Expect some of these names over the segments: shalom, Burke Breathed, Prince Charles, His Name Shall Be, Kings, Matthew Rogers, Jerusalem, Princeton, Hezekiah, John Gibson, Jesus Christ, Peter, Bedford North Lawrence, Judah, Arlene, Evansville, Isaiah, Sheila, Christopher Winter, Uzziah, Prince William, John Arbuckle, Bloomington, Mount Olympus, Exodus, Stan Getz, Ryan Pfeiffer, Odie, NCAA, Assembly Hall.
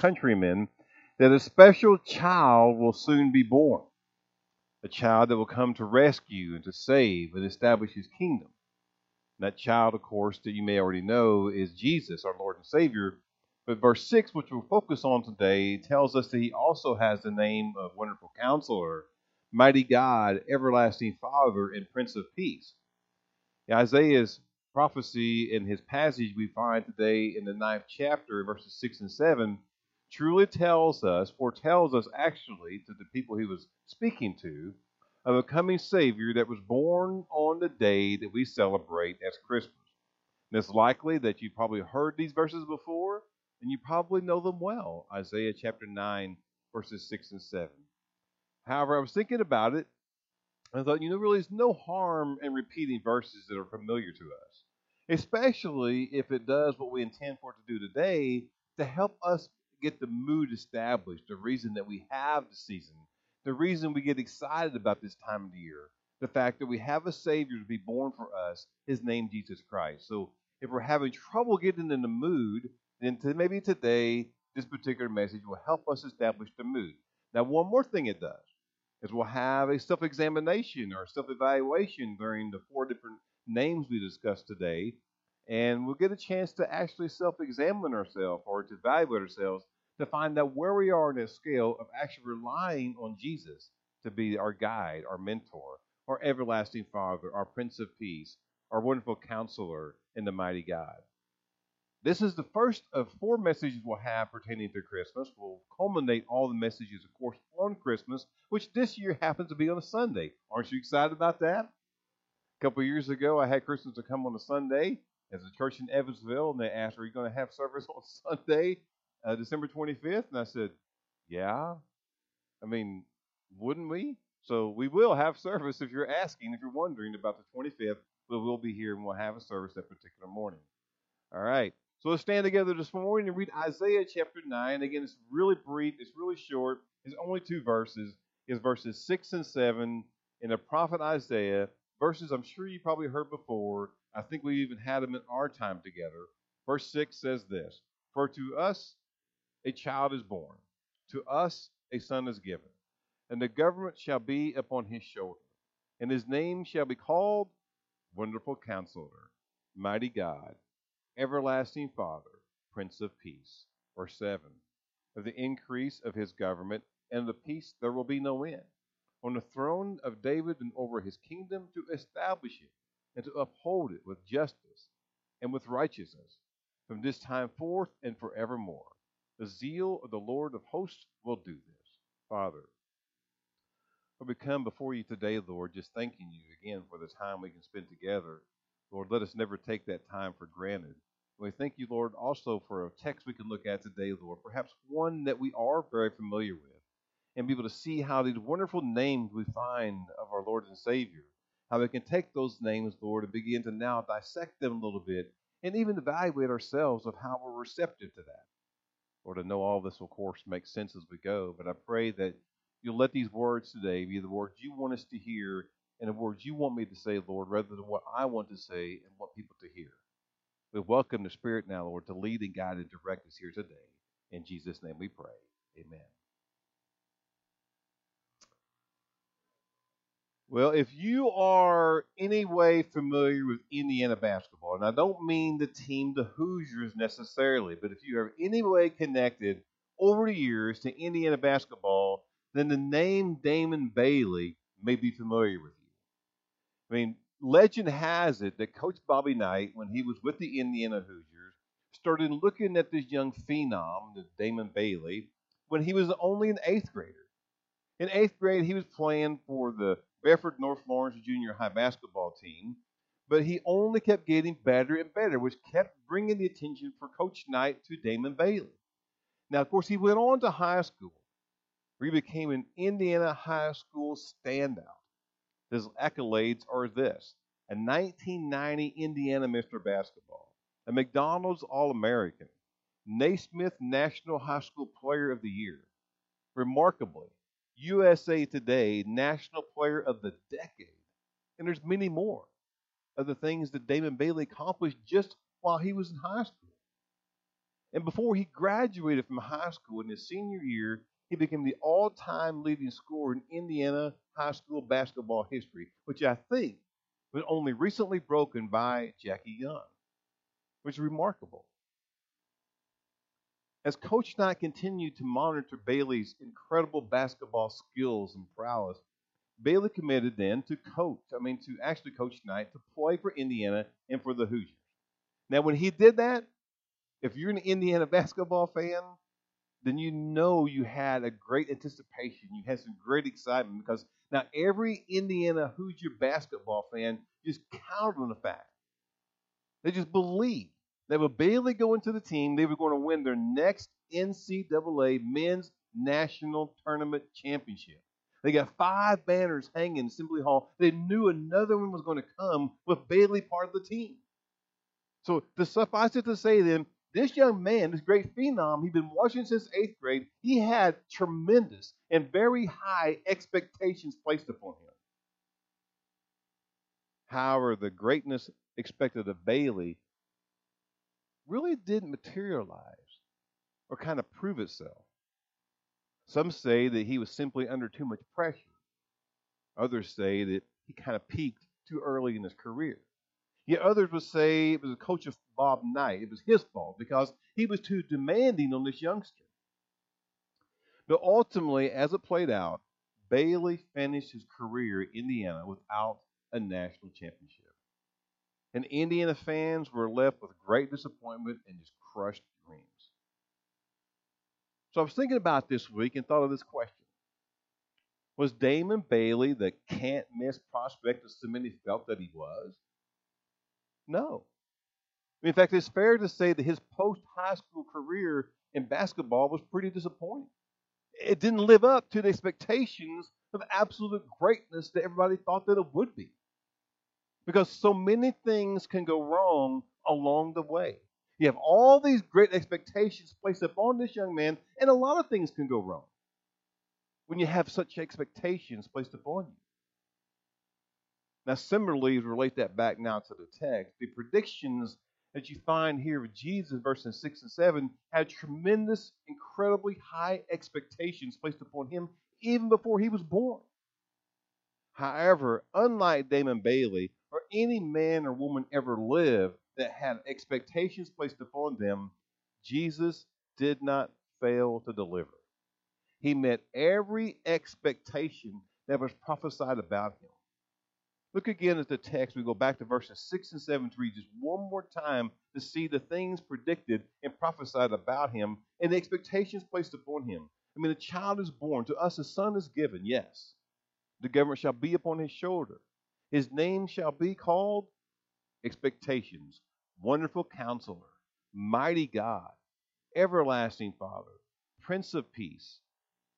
countrymen that a special child will soon be born, a child that will come to rescue and to save and establish his kingdom. And that child, of course, that you may already know is Jesus, our Lord and Savior. But verse 6, which we'll focus on today, tells us that he also has the name of Wonderful Counselor, Mighty God, Everlasting Father, and Prince of Peace. Now, Isaiah's prophecy in his passage we find today in the 9th chapter, verses 6 and 7, truly foretells us actually to the people he was speaking to, of a coming Savior that was born on the day that we celebrate as Christmas. And it's likely that you probably heard these verses before, and you probably know them well, Isaiah chapter 9, verses 6 and 7. However, I was thinking about it, and I thought, really there's no harm in repeating verses that are familiar to us, especially if it does what we intend for it to do today to help us get the mood established, the reason that we have the season, the reason we get excited about this time of the year, the fact that we have a Savior to be born for us, his name Jesus Christ. So if we're having trouble getting in the mood, then maybe today this particular message will help us establish the mood. Now, one more thing it does is we'll have a self-examination or self-evaluation during the 4 different names we discussed today, and we'll get a chance to actually self-examine ourselves or to evaluate ourselves to find out where we are in a scale of actually relying on Jesus to be our guide, our mentor, our everlasting Father, our Prince of Peace, our Wonderful Counselor, and the Mighty God. This is the first of 4 messages we'll have pertaining to Christmas. We'll culminate all the messages, of course, on Christmas, which this year happens to be on a Sunday. Aren't you excited about that? A couple years ago, I had Christmas to come on a Sunday as a church in Evansville, and they asked, "Are you going to have service on Sunday, December 25th? And I said, "Yeah. Wouldn't we?" So we will have service if you're asking, if you're wondering about the 25th, but we'll be here and we'll have a service that particular morning. All right. So let's stand together this morning and read Isaiah chapter 9. Again, it's really brief. It's really short. It's only 2 verses. It's verses 6 and 7 in the prophet Isaiah, verses I'm sure you probably heard before. I think we even had them in our time together. Verse 6 says this, "For to us a child is born, to us a son is given, and the government shall be upon his shoulder, and his name shall be called Wonderful Counselor, Mighty God, Everlasting Father, Prince of Peace." Or 7, "Of the increase of his government and the peace there will be no end, on the throne of David and over his kingdom, to establish it and to uphold it with justice and with righteousness from this time forth and forevermore. The zeal of the Lord of hosts will do this." Father, we come before you today, Lord, just thanking you again for the time we can spend together. Lord, let us never take that time for granted. We thank you, Lord, also for a text we can look at today, Lord, perhaps one that we are very familiar with, and be able to see how these wonderful names we find of our Lord and Savior, how we can take those names, Lord, and begin to now dissect them a little bit and even evaluate ourselves of how we're receptive to that. Lord, I know all this, of course, makes sense as we go, but I pray that you'll let these words today be the words you want us to hear and the words you want me to say, Lord, rather than what I want to say and want people to hear. We welcome the Spirit now, Lord, to lead and guide and direct us here today. In Jesus' name we pray. Amen. Well, if you are any way familiar with Indiana basketball, and I don't mean the team, the Hoosiers necessarily, but if you are any way connected over the years to Indiana basketball, then the name Damon Bailey may be familiar with you. Legend has it that Coach Bobby Knight, when he was with the Indiana Hoosiers, started looking at this young phenom, Damon Bailey, when he was only an 8th grader. In 8th grade, he was playing for the Bedford North Lawrence junior high basketball team, but he only kept getting better and better, which kept bringing the attention for Coach Knight to Damon Bailey. Now, of course, he went on to high school, where he became an Indiana high school standout. His accolades are this: a 1990 Indiana Mr. Basketball, a McDonald's All-American, Naismith National High School Player of the Year. Remarkably, USA Today National Player of the Decade. And there's many more of the things that Damon Bailey accomplished just while he was in high school. And before he graduated from high school in his senior year, he became the all-time leading scorer in Indiana high school basketball history, which I think was only recently broken by Jackie Young, which is remarkable. As Coach Knight continued to monitor Bailey's incredible basketball skills and prowess, Bailey committed then to Coach Knight to play for Indiana and for the Hoosiers. Now, when he did that, if you're an Indiana basketball fan, then you know you had a great anticipation. You had some great excitement because now every Indiana Hoosier basketball fan just counted on the fact. They just believed that with Bailey going to the team, they were going to win their next NCAA Men's National Tournament Championship. They got 5 banners hanging in Assembly Hall. They knew another one was going to come with Bailey part of the team. So suffice it to say then, this young man, this great phenom, he'd been watching since 8th grade, he had tremendous and very high expectations placed upon him. However, the greatness expected of Bailey really didn't materialize or kind of prove itself. Some say that he was simply under too much pressure. Others say that he kind of peaked too early in his career. Yet others would say it was the coach of Bob Knight. It was his fault because he was too demanding on this youngster. But ultimately, as it played out, Bailey finished his career in Indiana without a national championship. And Indiana fans were left with great disappointment and just crushed dreams. So I was thinking about this week and thought of this question. Was Damon Bailey the can't-miss prospect that so many felt that he was? No. In fact, it's fair to say that his post-high school career in basketball was pretty disappointing. It didn't live up to the expectations of absolute greatness that everybody thought that it would be. Because so many things can go wrong along the way. You have all these great expectations placed upon this young man, and a lot of things can go wrong when you have such expectations placed upon you. Now, similarly, relate that back now to the text. The predictions that you find here with Jesus, verses 6 and 7, had tremendous, incredibly high expectations placed upon him even before he was born. However, unlike Damon Bailey or any man or woman ever lived that had expectations placed upon them, Jesus did not fail to deliver. He met every expectation that was prophesied about him. Look again at the text. We go back to verses 6 and 7 to read just one more time to see the things predicted and prophesied about him and the expectations placed upon him. I mean, a child is born. To us a son is given, yes. The government shall be upon his shoulder. His name shall be called Expectations, Wonderful Counselor, Mighty God, Everlasting Father, Prince of Peace.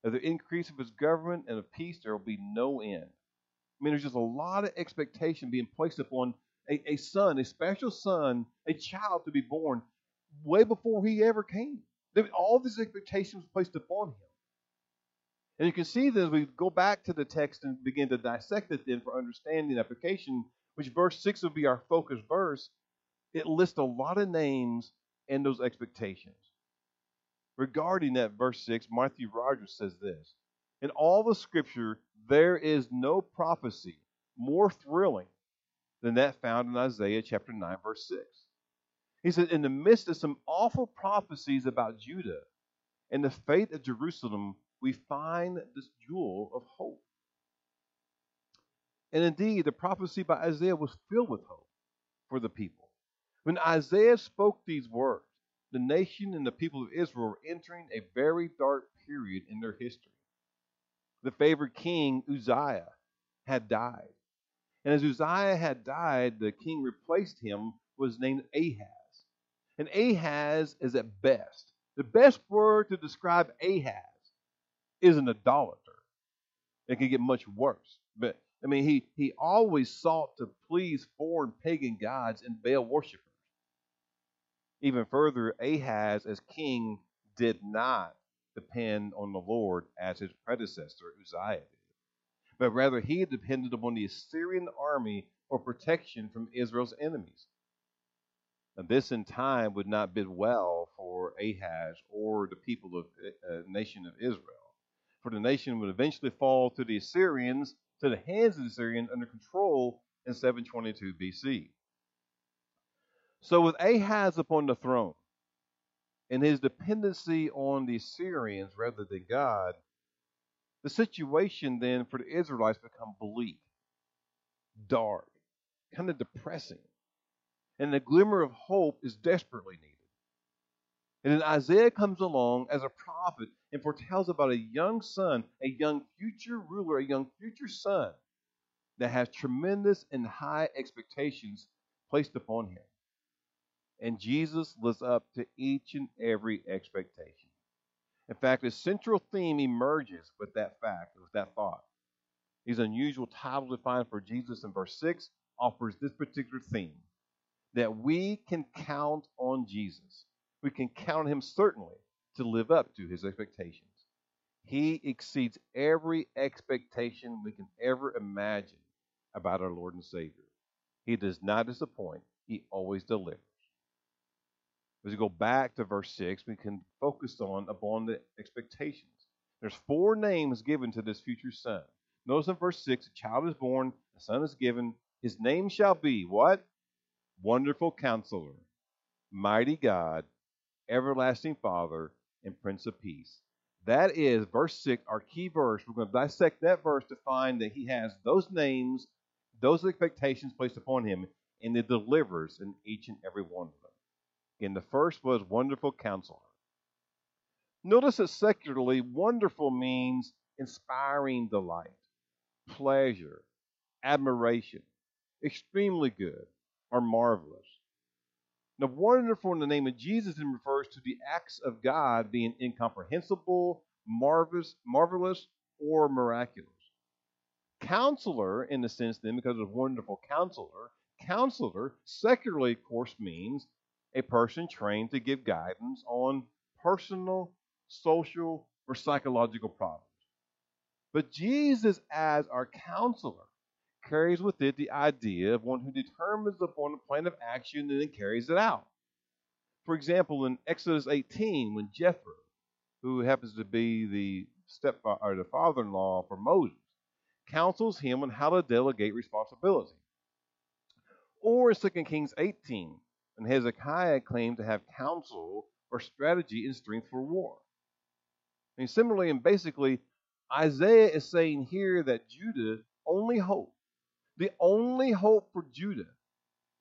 Of the increase of his government and of peace there will be no end. I mean, there's just a lot of expectation being placed upon a son, a special son, a child to be born way before he ever came. All these expectations placed upon him. And you can see that as we go back to the text and begin to dissect it then for understanding and application, which verse 6 will be our focus verse, it lists a lot of names and those expectations. Regarding that verse 6, Matthew Rogers says this, "In all the Scripture, there is no prophecy more thrilling than that found in Isaiah chapter 9, verse 6. He said, in the midst of some awful prophecies about Judah and the fate of Jerusalem, we find this jewel of hope. And indeed, the prophecy by Isaiah was filled with hope for the people. When Isaiah spoke these words, the nation and the people of Israel were entering a very dark period in their history. The favored king, Uzziah, had died. And as Uzziah had died, the king replaced him, was named Ahaz. And Ahaz is at best. The best word to describe Ahaz is an idolater. It can get much worse. But, I mean, he always sought to please foreign pagan gods and Baal worshipers. Even further, Ahaz, as king, did not depend on the Lord as his predecessor, Uzziah, did. But rather, he depended upon the Assyrian army for protection from Israel's enemies. Now, this in time would not bid well for Ahaz or the people of nation of Israel. For the nation would eventually fall to the Assyrians, to the hands of the Assyrians under control in 722 BC. So with Ahaz upon the throne and his dependency on the Assyrians rather than God, the situation then for the Israelites become bleak, dark, kind of depressing. And the glimmer of hope is desperately needed. And then Isaiah comes along as a prophet and foretells about a young son, a young future ruler, a young future son that has tremendous and high expectations placed upon him. And Jesus lives up to each and every expectation. In fact, a central theme emerges with that fact, with that thought. These unusual titles we find for Jesus in verse 6 offers this particular theme, that we can count on Jesus. We can count on him certainly to live up to his expectations. He exceeds every expectation we can ever imagine about our Lord and Savior. He does not disappoint. He always delivers. As we go back to verse 6, we can focus upon the expectations. There's four names given to this future son. Notice in verse 6, a child is born, a son is given. His name shall be what? Wonderful Counselor, Mighty God, Everlasting Father, and Prince of Peace. That is verse 6, our key verse. We're going to dissect that verse to find that he has those names, those expectations placed upon him, and it delivers in each and every one of them. And the first was Wonderful Counselor. Notice that secularly, wonderful means inspiring delight, pleasure, admiration, extremely good, or marvelous. Now, wonderful in the name of Jesus refers to the acts of God being incomprehensible, marvelous, or miraculous. Counselor, in the sense then, because of Wonderful Counselor, secularly, of course, means a person trained to give guidance on personal, social, or psychological problems. But Jesus, as our counselor, carries with it the idea of one who determines upon a plan of action and then carries it out. For example, in Exodus 18, when Jethro, who happens to be the stepfather or the father-in-law for Moses, counsels him on how to delegate responsibility. Or in 2 Kings 18, and Hezekiah claimed to have counsel or strategy and strength for war. And similarly, and basically, Isaiah is saying here that Judah's only hope, the only hope for Judah,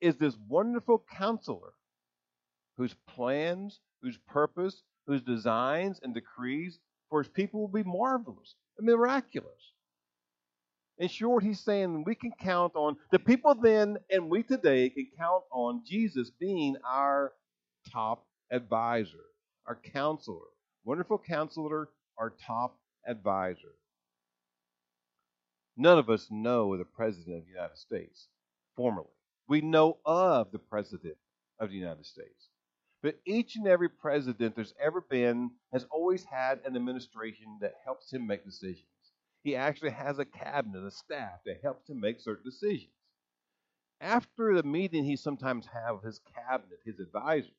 is this wonderful counselor whose plans, whose purpose, whose designs and decrees for his people will be marvelous and miraculous. In short, he's saying we can count on the people then, and we today can count on Jesus being our top advisor, our counselor, wonderful counselor, our top advisor. None of us know the President of the United States formally. We know of the President of the United States. But each and every president there's ever been has always had an administration that helps him make decisions. He actually has a cabinet, a staff that helps him make certain decisions. After the meeting he sometimes has with his cabinet, his advisor,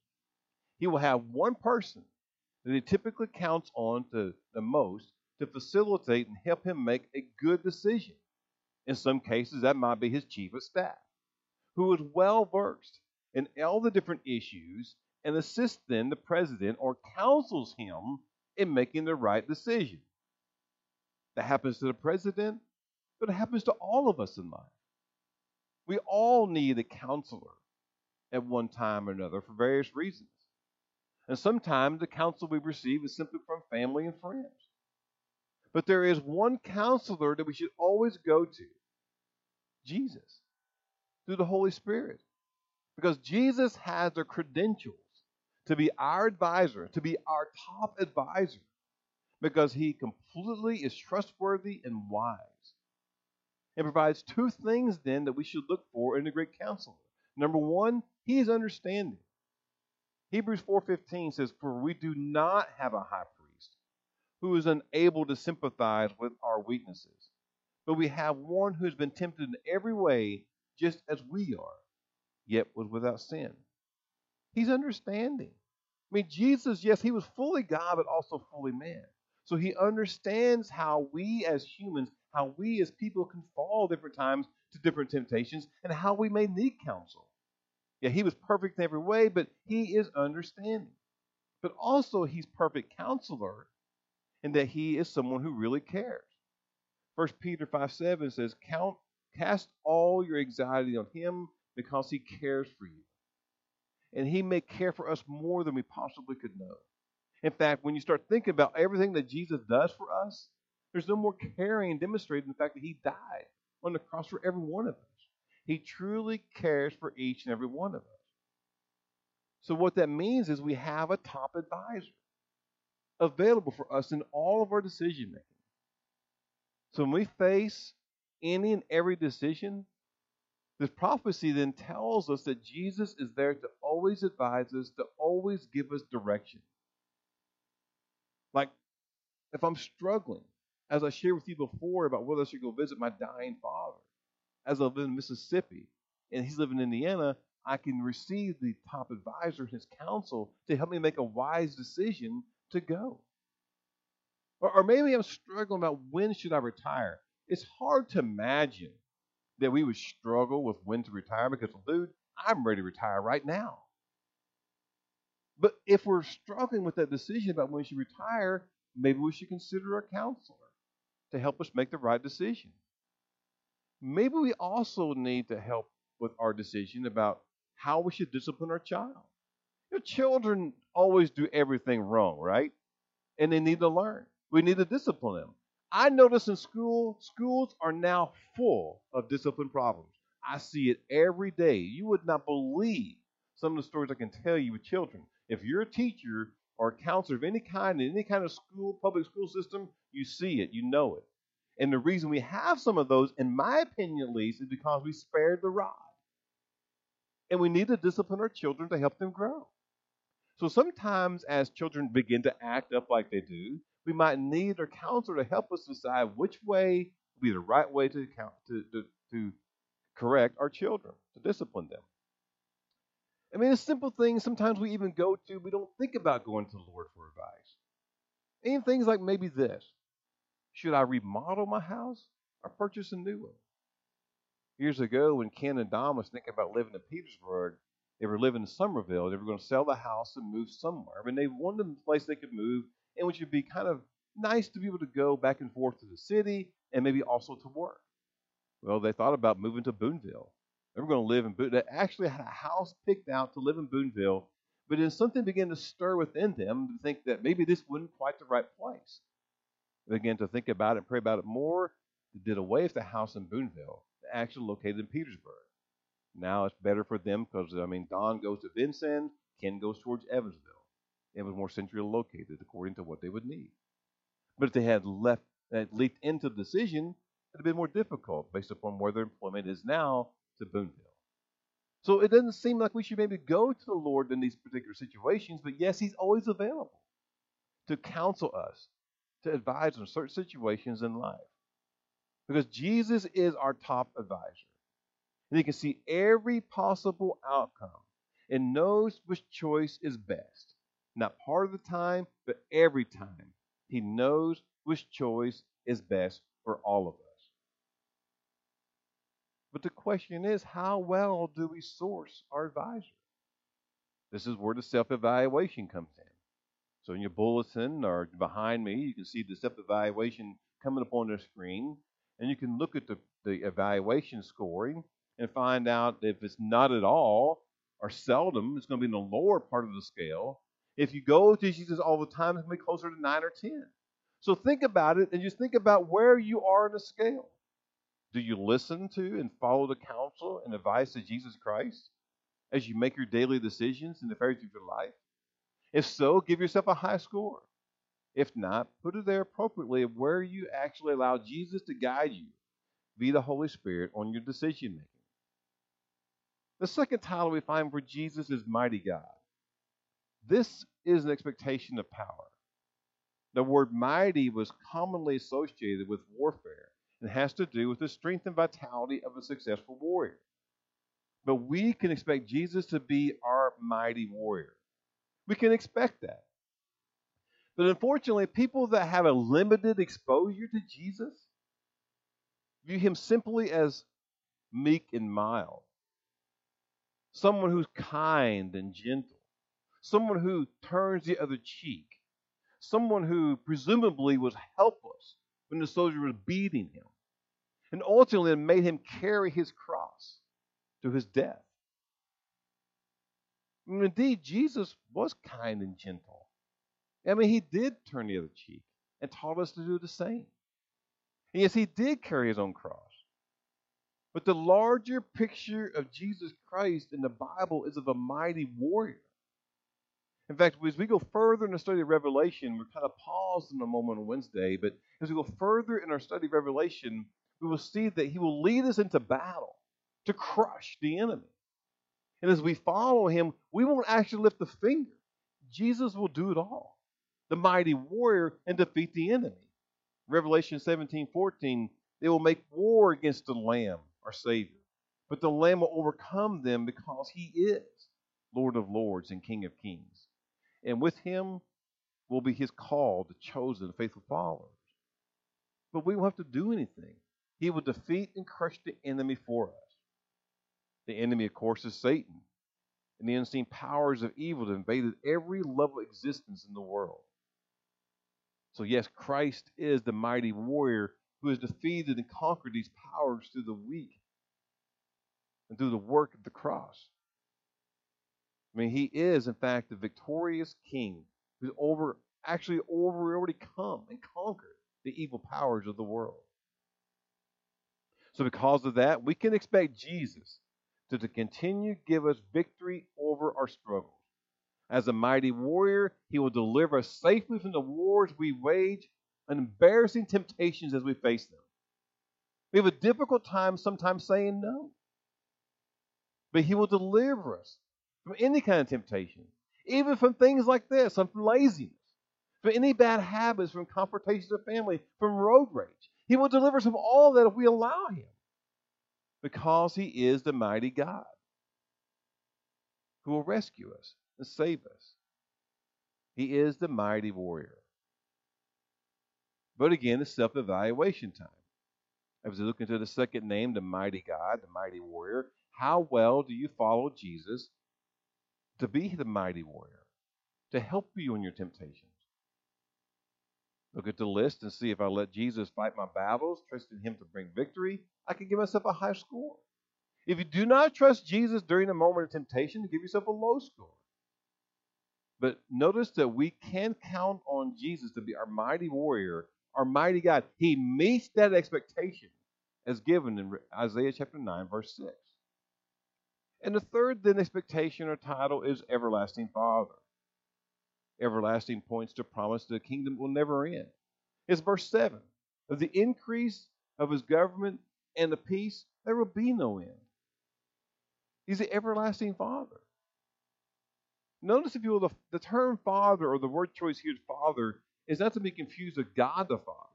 he will have one person that he typically counts on to the most to facilitate and help him make a good decision. In some cases, that might be his chief of staff, who is well-versed in all the different issues and assists then the president or counsels him in making the right decision. That happens to the president, but it happens to all of us in life. We all need a counselor at one time or another for various reasons. And sometimes the counsel we receive is simply from family and friends. But there is one counselor that we should always go to, Jesus, through the Holy Spirit. Because Jesus has the credentials to be our advisor, to be our top advisor. Because he completely is trustworthy and wise. It provides two things then that we should look for in a great counselor. Number one, he is understanding. Hebrews 4:15 says, "For we do not have a high priest who is unable to sympathize with our weaknesses, but we have one who has been tempted in every way just as we are, yet was without sin." He's understanding. I mean, Jesus, yes, he was fully God, but also fully man. So he understands how we as humans, how we as people can fall different times to different temptations, and how we may need counsel. Yeah, he was perfect in every way, but he is understanding. But also he's perfect counselor in that he is someone who really cares. 1 Peter 5:7 says, Cast all your anxiety on him because he cares for you. And he may care for us more than we possibly could know. In fact, when you start thinking about everything that Jesus does for us, there's no more caring demonstrated in the fact that he died on the cross for every one of us. He truly cares for each and every one of us. So what that means is we have a top advisor available for us in all of our decision making. So when we face any and every decision, this prophecy then tells us that Jesus is there to always advise us, to always give us direction. Like, if I'm struggling, as I shared with you before about whether I should go visit my dying father, as I live in Mississippi and he's living in Indiana, I can receive the top advisor, his counsel, to help me make a wise decision to go. Or maybe I'm struggling about when should I retire. It's hard to imagine that we would struggle with when to retire because, dude, I'm ready to retire right now. But if we're struggling with that decision about when we should retire, maybe we should consider a counselor to help us make the right decision. Maybe we also need to help with our decision about how we should discipline our child. You know, children always do everything wrong, right? And they need to learn. We need to discipline them. I notice in schools are now full of discipline problems. I see it every day. You would not believe some of the stories I can tell you with children. If you're a teacher or a counselor of any kind, in any kind of school, public school system, you see it, you know it. And the reason we have some of those, in my opinion at least, is because we spared the rod. And we need to discipline our children to help them grow. So sometimes as children begin to act up like they do, we might need our counselor to help us decide which way would be the right way to correct our children, to discipline them. I mean, it's simple things sometimes we even go to, we don't think about going to the Lord for advice. And things like maybe this. Should I remodel my house or purchase a new one? Years ago, when Ken and Dom was thinking about living in Petersburg, they were living in Somerville. They were going to sell the house and move somewhere. I mean, they wanted a place they could move, and which would be kind of nice to be able to go back and forth to the city and maybe also to work. Well, they thought about moving to Boonville. They were going to live in Boonville. They actually had a house picked out to live in Boonville, but then something began to stir within them to think that maybe this wasn't quite the right place. They began to think about it, pray about it more. They did away with the house in Boonville. They actually located in Petersburg. Now it's better for them because, I mean, Don goes to Vincennes, Ken goes towards Evansville. It was more centrally located according to what they would need. But if they had leaped into the decision, it would have been more difficult based upon where their employment is now to Boonville. So it doesn't seem like we should maybe go to the Lord in these particular situations, but yes, he's always available to counsel us, to advise on certain situations in life. Because Jesus is our top advisor. And he can see every possible outcome and knows which choice is best. Not part of the time, but every time. He knows which choice is best for all of us. But the question is, how well do we source our advisor? This is where the self-evaluation comes in. So in your bulletin or behind me, you can see the self-evaluation coming up on the screen. And you can look at the evaluation scoring and find out if it's not at all or seldom, it's going to be in the lower part of the scale. If you go to Jesus all the time, it's going to be closer to 9 or 10. So think about it and just think about where you are in the scale. Do you listen to and follow the counsel and advice of Jesus Christ as you make your daily decisions in the affairs of your life? If so, give yourself a high score. If not, put it there appropriately where you actually allow Jesus to guide you via the Holy Spirit on your decision making. The second title we find for Jesus is Mighty God. This is an expectation of power. The word mighty was commonly associated with warfare and has to do with the strength and vitality of a successful warrior. But we can expect Jesus to be our mighty warrior. We can expect that. But unfortunately, people that have a limited exposure to Jesus view him simply as meek and mild. Someone who's kind and gentle. Someone who turns the other cheek. Someone who presumably was helpless when the soldier was beating him. And ultimately it made him carry his cross to his death. And indeed, Jesus was kind and gentle. I mean, he did turn the other cheek and taught us to do the same. And yes, he did carry his own cross. But the larger picture of Jesus Christ in the Bible is of a mighty warrior. In fact, as we go further in the study of Revelation, we're kind of paused in a moment on Wednesday, but as we go further in our study of Revelation, we will see that he will lead us into battle to crush the enemy. And as we follow him, we won't actually lift a finger. Jesus will do it all. The mighty warrior, and defeat the enemy. Revelation 17:14, they will make war against the Lamb, our Savior. But the Lamb will overcome them because he is Lord of Lords and King of Kings. And with him will be his called, the chosen, faithful followers. But we won't have to do anything. He will defeat and crush the enemy for us. The enemy, of course, is Satan and the unseen powers of evil that invaded every level of existence in the world. So yes, Christ is the mighty warrior who has defeated and conquered these powers through the weak and through the work of the cross. I mean, he is, in fact, the victorious king who's already come and conquered the evil powers of the world. So because of that, we can expect Jesus to continue to give us victory over our struggles. As a mighty warrior, he will deliver us safely from the wars we wage and embarrassing temptations as we face them. We have a difficult time sometimes saying no. But he will deliver us from any kind of temptation, even from things like this, from laziness, from any bad habits, from confrontations of family, from road rage. He will deliver us from all that if we allow him. Because he is the mighty God who will rescue us and save us. He is the mighty warrior. But again, it's self-evaluation time. As we look into the second name, the mighty God, the mighty warrior, how well do you follow Jesus to be the mighty warrior, to help you in your temptations? Look at the list and see if I let Jesus fight my battles, trust in him to bring victory, I can give myself a high score. If you do not trust Jesus during a moment of temptation, give yourself a low score. But notice that we can count on Jesus to be our mighty warrior, our mighty God. He meets that expectation as given in Isaiah chapter 9, verse 6. And the third then expectation or title is Everlasting Father. Everlasting points to promise the kingdom will never end. It's verse 7. Of the increase of his government and the peace, there will be no end. He's the everlasting Father. Notice, if you will, the term Father, or the word choice here, Father, is not to be confused with God the Father,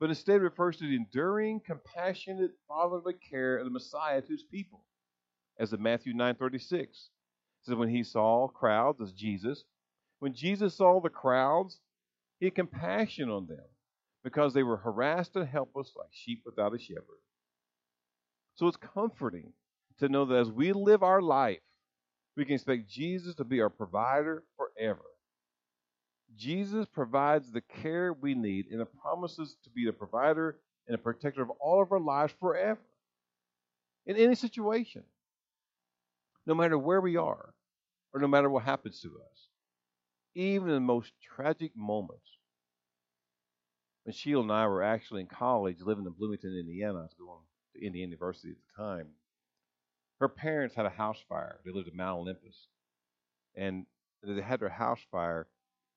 but instead refers to the enduring, compassionate, fatherly care of the Messiah to his people. As in Matthew 9:36, it says, when he saw crowds, as Jesus, when Jesus saw the crowds, he had compassion on them because they were harassed and helpless like sheep without a shepherd. So it's comforting to know that as we live our life, we can expect Jesus to be our provider forever. Jesus provides the care we need and promises to be the provider and the protector of all of our lives forever, in any situation, no matter where we are or no matter what happens to us, even in the most tragic moments. When Sheila and I were actually in college, living in Bloomington, Indiana, I was going to Indiana University at the time. Her parents had a house fire. They lived in Mount Olympus. And they had their house fire.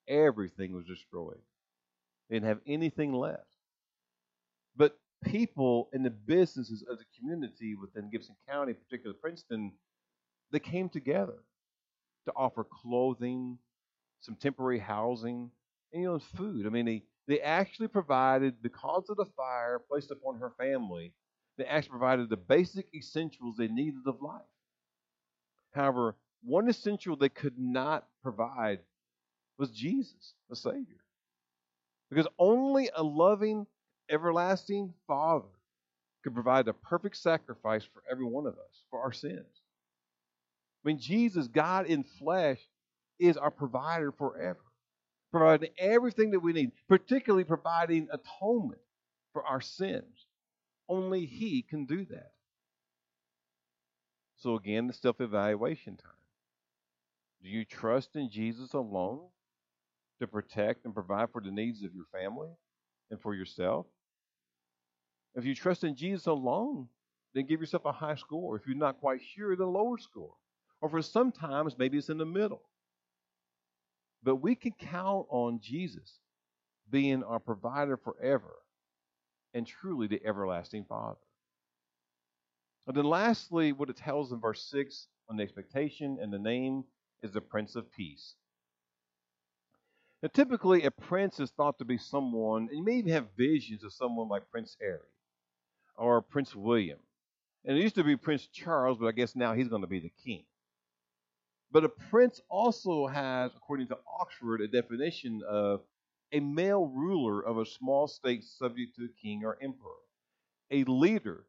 Everything was destroyed. They didn't have anything left. But people in the businesses of the community within Gibson County, particularly Princeton, they came together to offer clothing, some temporary housing, and food. I mean, they actually provided, because of the fire placed upon her family, they actually provided the basic essentials they needed of life. However, one essential they could not provide was Jesus, the Savior. Because only a loving, everlasting Father could provide the perfect sacrifice for every one of us, for our sins. I mean, Jesus, God in flesh, is our provider forever, providing everything that we need, particularly providing atonement for our sins. Only He can do that. So again, the self-evaluation time. Do you trust in Jesus alone to protect and provide for the needs of your family and for yourself? If you trust in Jesus alone, then give yourself a high score. If you're not quite sure, the lower score. Or for sometimes, maybe it's in the middle. But we can count on Jesus being our provider forever and truly the everlasting Father. And then lastly, what it tells in verse 6 on the expectation and the name is the Prince of Peace. Now, typically, a prince is thought to be someone, and you may even have visions of someone like Prince Harry or Prince William. And it used to be Prince Charles, but I guess now he's going to be the king. But a prince also has, according to Oxford, a definition of a male ruler of a small state subject to a king or emperor, a leader,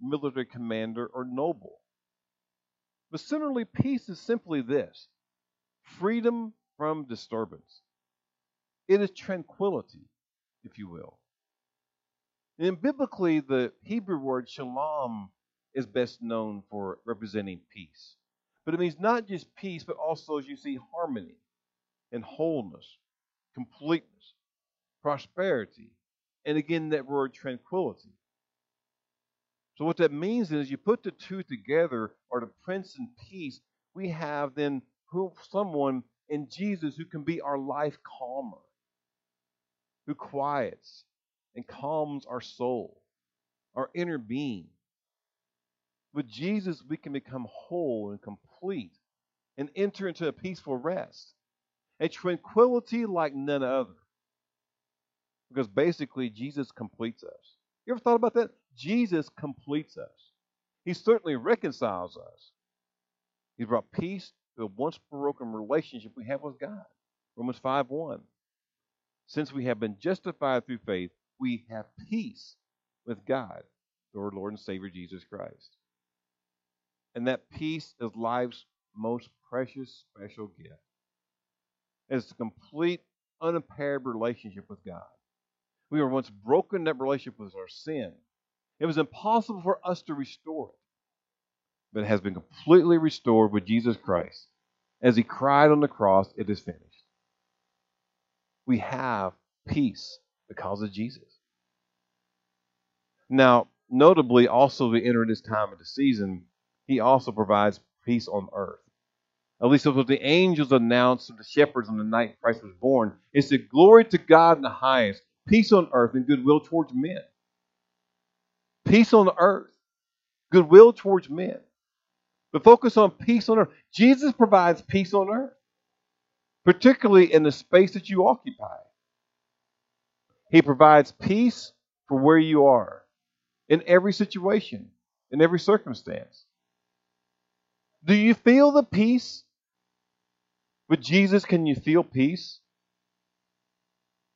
military commander, or noble. But similarly, peace is simply this: freedom from disturbance. It is tranquility, if you will. And biblically, the Hebrew word shalom is best known for representing peace. But it means not just peace, but also, as you see, harmony and wholeness, completeness, prosperity, and again, that word tranquility. So what that means is you put the two together, or the Prince and Peace, we have then someone in Jesus who can be our life calmer, who quiets and calms our soul, our inner being. With Jesus, we can become whole and complete and enter into a peaceful rest, a tranquility like none other. Because basically, Jesus completes us. You ever thought about that? Jesus completes us. He certainly reconciles us. He brought peace to a once broken relationship we have with God. Romans 5:1. Since we have been justified through faith, we have peace with God, through our Lord and Savior Jesus Christ. And that peace is life's most precious, special gift. It's a complete, unimpaired relationship with God. We were once broken, that relationship was our sin. It was impossible for us to restore it. But it has been completely restored with Jesus Christ. As He cried on the cross, it is finished. We have peace because of Jesus. Now, notably, also we enter this time of the season, He also provides peace on earth. At least that's what the angels announced to the shepherds on the night Christ was born. It said, "Glory to God in the highest, peace on earth and goodwill towards men." Peace on earth, goodwill towards men. But focus on peace on earth. Jesus provides peace on earth, particularly in the space that you occupy. He provides peace for where you are, in every situation, in every circumstance. Do you feel the peace? With Jesus, can you feel peace?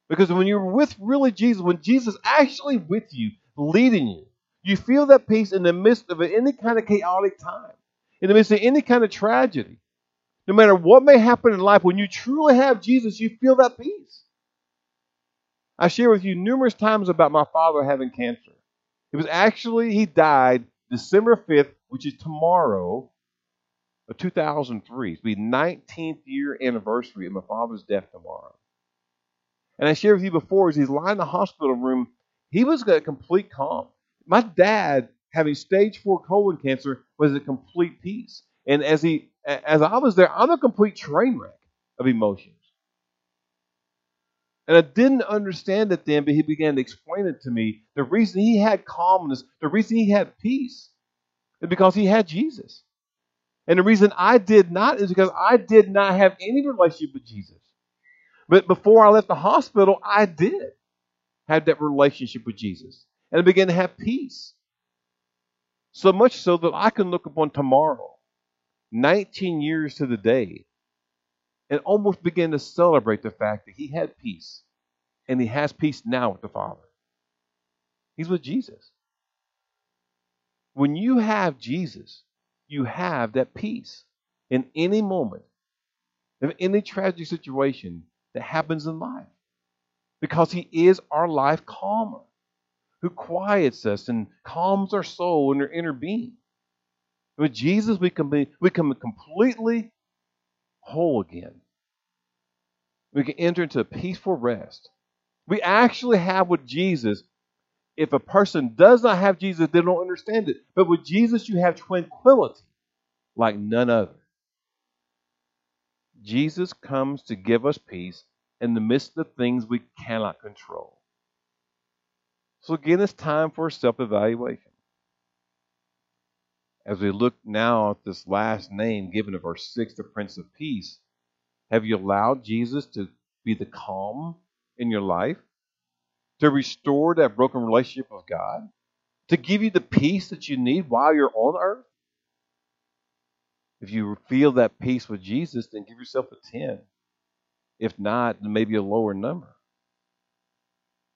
Because when you're with really Jesus, when Jesus actually with you, leading you, you feel that peace in the midst of any kind of chaotic time, in the midst of any kind of tragedy. No matter what may happen in life, when you truly have Jesus, you feel that peace. I shared with you numerous times about my father having cancer. It was actually, he died December 5th, which is tomorrow, of 2003. It'll be the 19th year anniversary of my father's death tomorrow. And I shared with you before, as he's lying in the hospital room, he was a complete calm. My dad, having stage 4 colon cancer, was a complete peace. And as I was there, I'm a complete train wreck of emotions. And I didn't understand it then, but he began to explain it to me. The reason he had calmness, the reason he had peace, is because he had Jesus. And the reason I did not is because I did not have any relationship with Jesus. But before I left the hospital, I did have that relationship with Jesus. And I began to have peace. So much so that I can look upon tomorrow 19 years to the day, and almost began to celebrate the fact that he had peace, and he has peace now with the Father. He's with Jesus. When you have Jesus, you have that peace in any moment of any tragic situation that happens in life, because he is our life calmer, who quiets us and calms our soul and our inner being. With Jesus, we can be completely whole again. We can enter into a peaceful rest. We actually have with Jesus, if a person does not have Jesus, they don't understand it. But with Jesus, you have tranquility like none other. Jesus comes to give us peace in the midst of things we cannot control. So again, it's time for self-evaluation. As we look now at this last name given in verse 6, the Prince of Peace, have you allowed Jesus to be the calm in your life, to restore that broken relationship with God, to give you the peace that you need while you're on earth? If you feel that peace with Jesus, then give yourself a 10. If not, then maybe a lower number.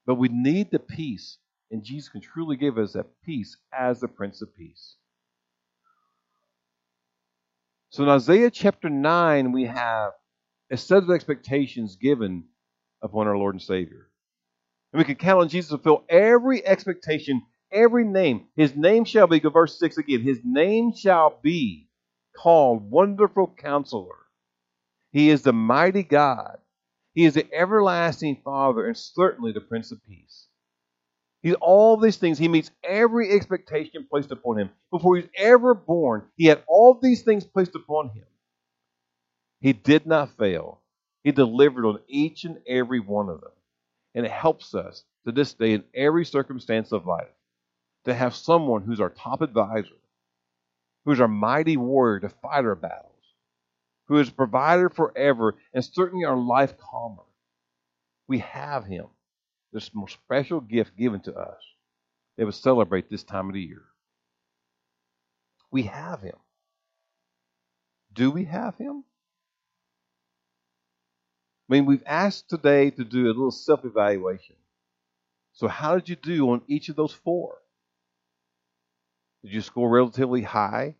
But we need the peace, and Jesus can truly give us that peace as the Prince of Peace. So in Isaiah chapter 9, we have a set of expectations given upon our Lord and Savior. And we can count on Jesus to fulfill every expectation, every name. His name shall be, go verse 6 again, his name shall be called Wonderful Counselor. He is the mighty God. He is the everlasting Father and certainly the Prince of Peace. He's all these things. He meets every expectation placed upon him. Before he was ever born, he had all these things placed upon him. He did not fail. He delivered on each and every one of them. And it helps us to this day in every circumstance of life to have someone who's our top advisor, who's our mighty warrior to fight our battles, who is provider forever, and certainly our life calmer. We have him, this most special gift given to us that we celebrate this time of the year. We have him. Do we have him? I mean, we've asked today to do a little self-evaluation. So how did you do on each of those four? Did you score relatively high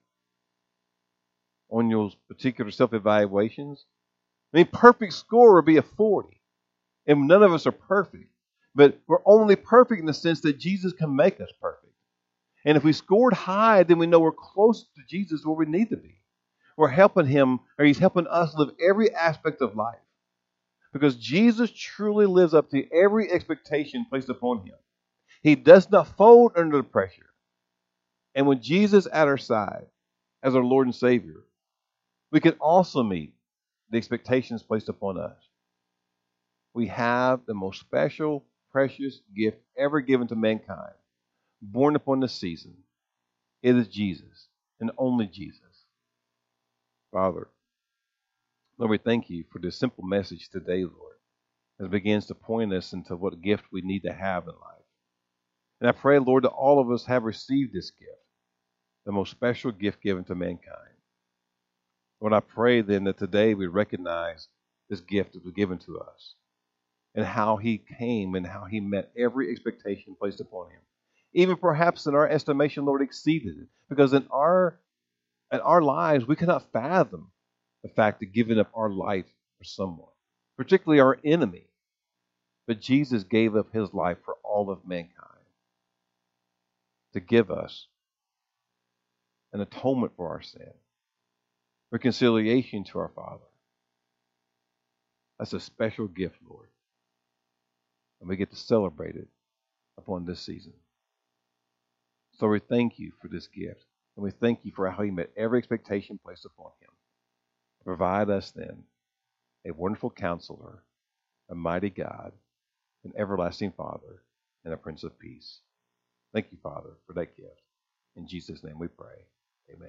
on your particular self-evaluations? I mean, perfect score would be a 40. And none of us are perfect. But we're only perfect in the sense that Jesus can make us perfect. And if we scored high, then we know we're close to Jesus where we need to be. We're helping him, or he's helping us live every aspect of life. Because Jesus truly lives up to every expectation placed upon him. He does not fold under the pressure. And when Jesus is at our side, as our Lord and Savior, we can also meet the expectations placed upon us. We have the most special, precious gift ever given to mankind, born upon this season. It is Jesus, and only Jesus. Father, Lord, we thank you for this simple message today, Lord, as it begins to point us into what gift we need to have in life. And I pray, Lord, that all of us have received this gift, the most special gift given to mankind. Lord, I pray then that today we recognize this gift that was given to us and how he came and how he met every expectation placed upon him. Even perhaps in our estimation, Lord, exceeded it, because in our lives we cannot fathom the fact of giving up our life for someone, particularly our enemy. But Jesus gave up his life for all of mankind to give us an atonement for our sin, reconciliation to our Father. That's a special gift, Lord. And we get to celebrate it upon this season. So we thank you for this gift. And we thank you for how you met every expectation placed upon him. Provide us then a Wonderful Counselor, a mighty God, an everlasting Father, and a Prince of Peace. Thank you, Father, for that gift. In Jesus' name we pray. Amen.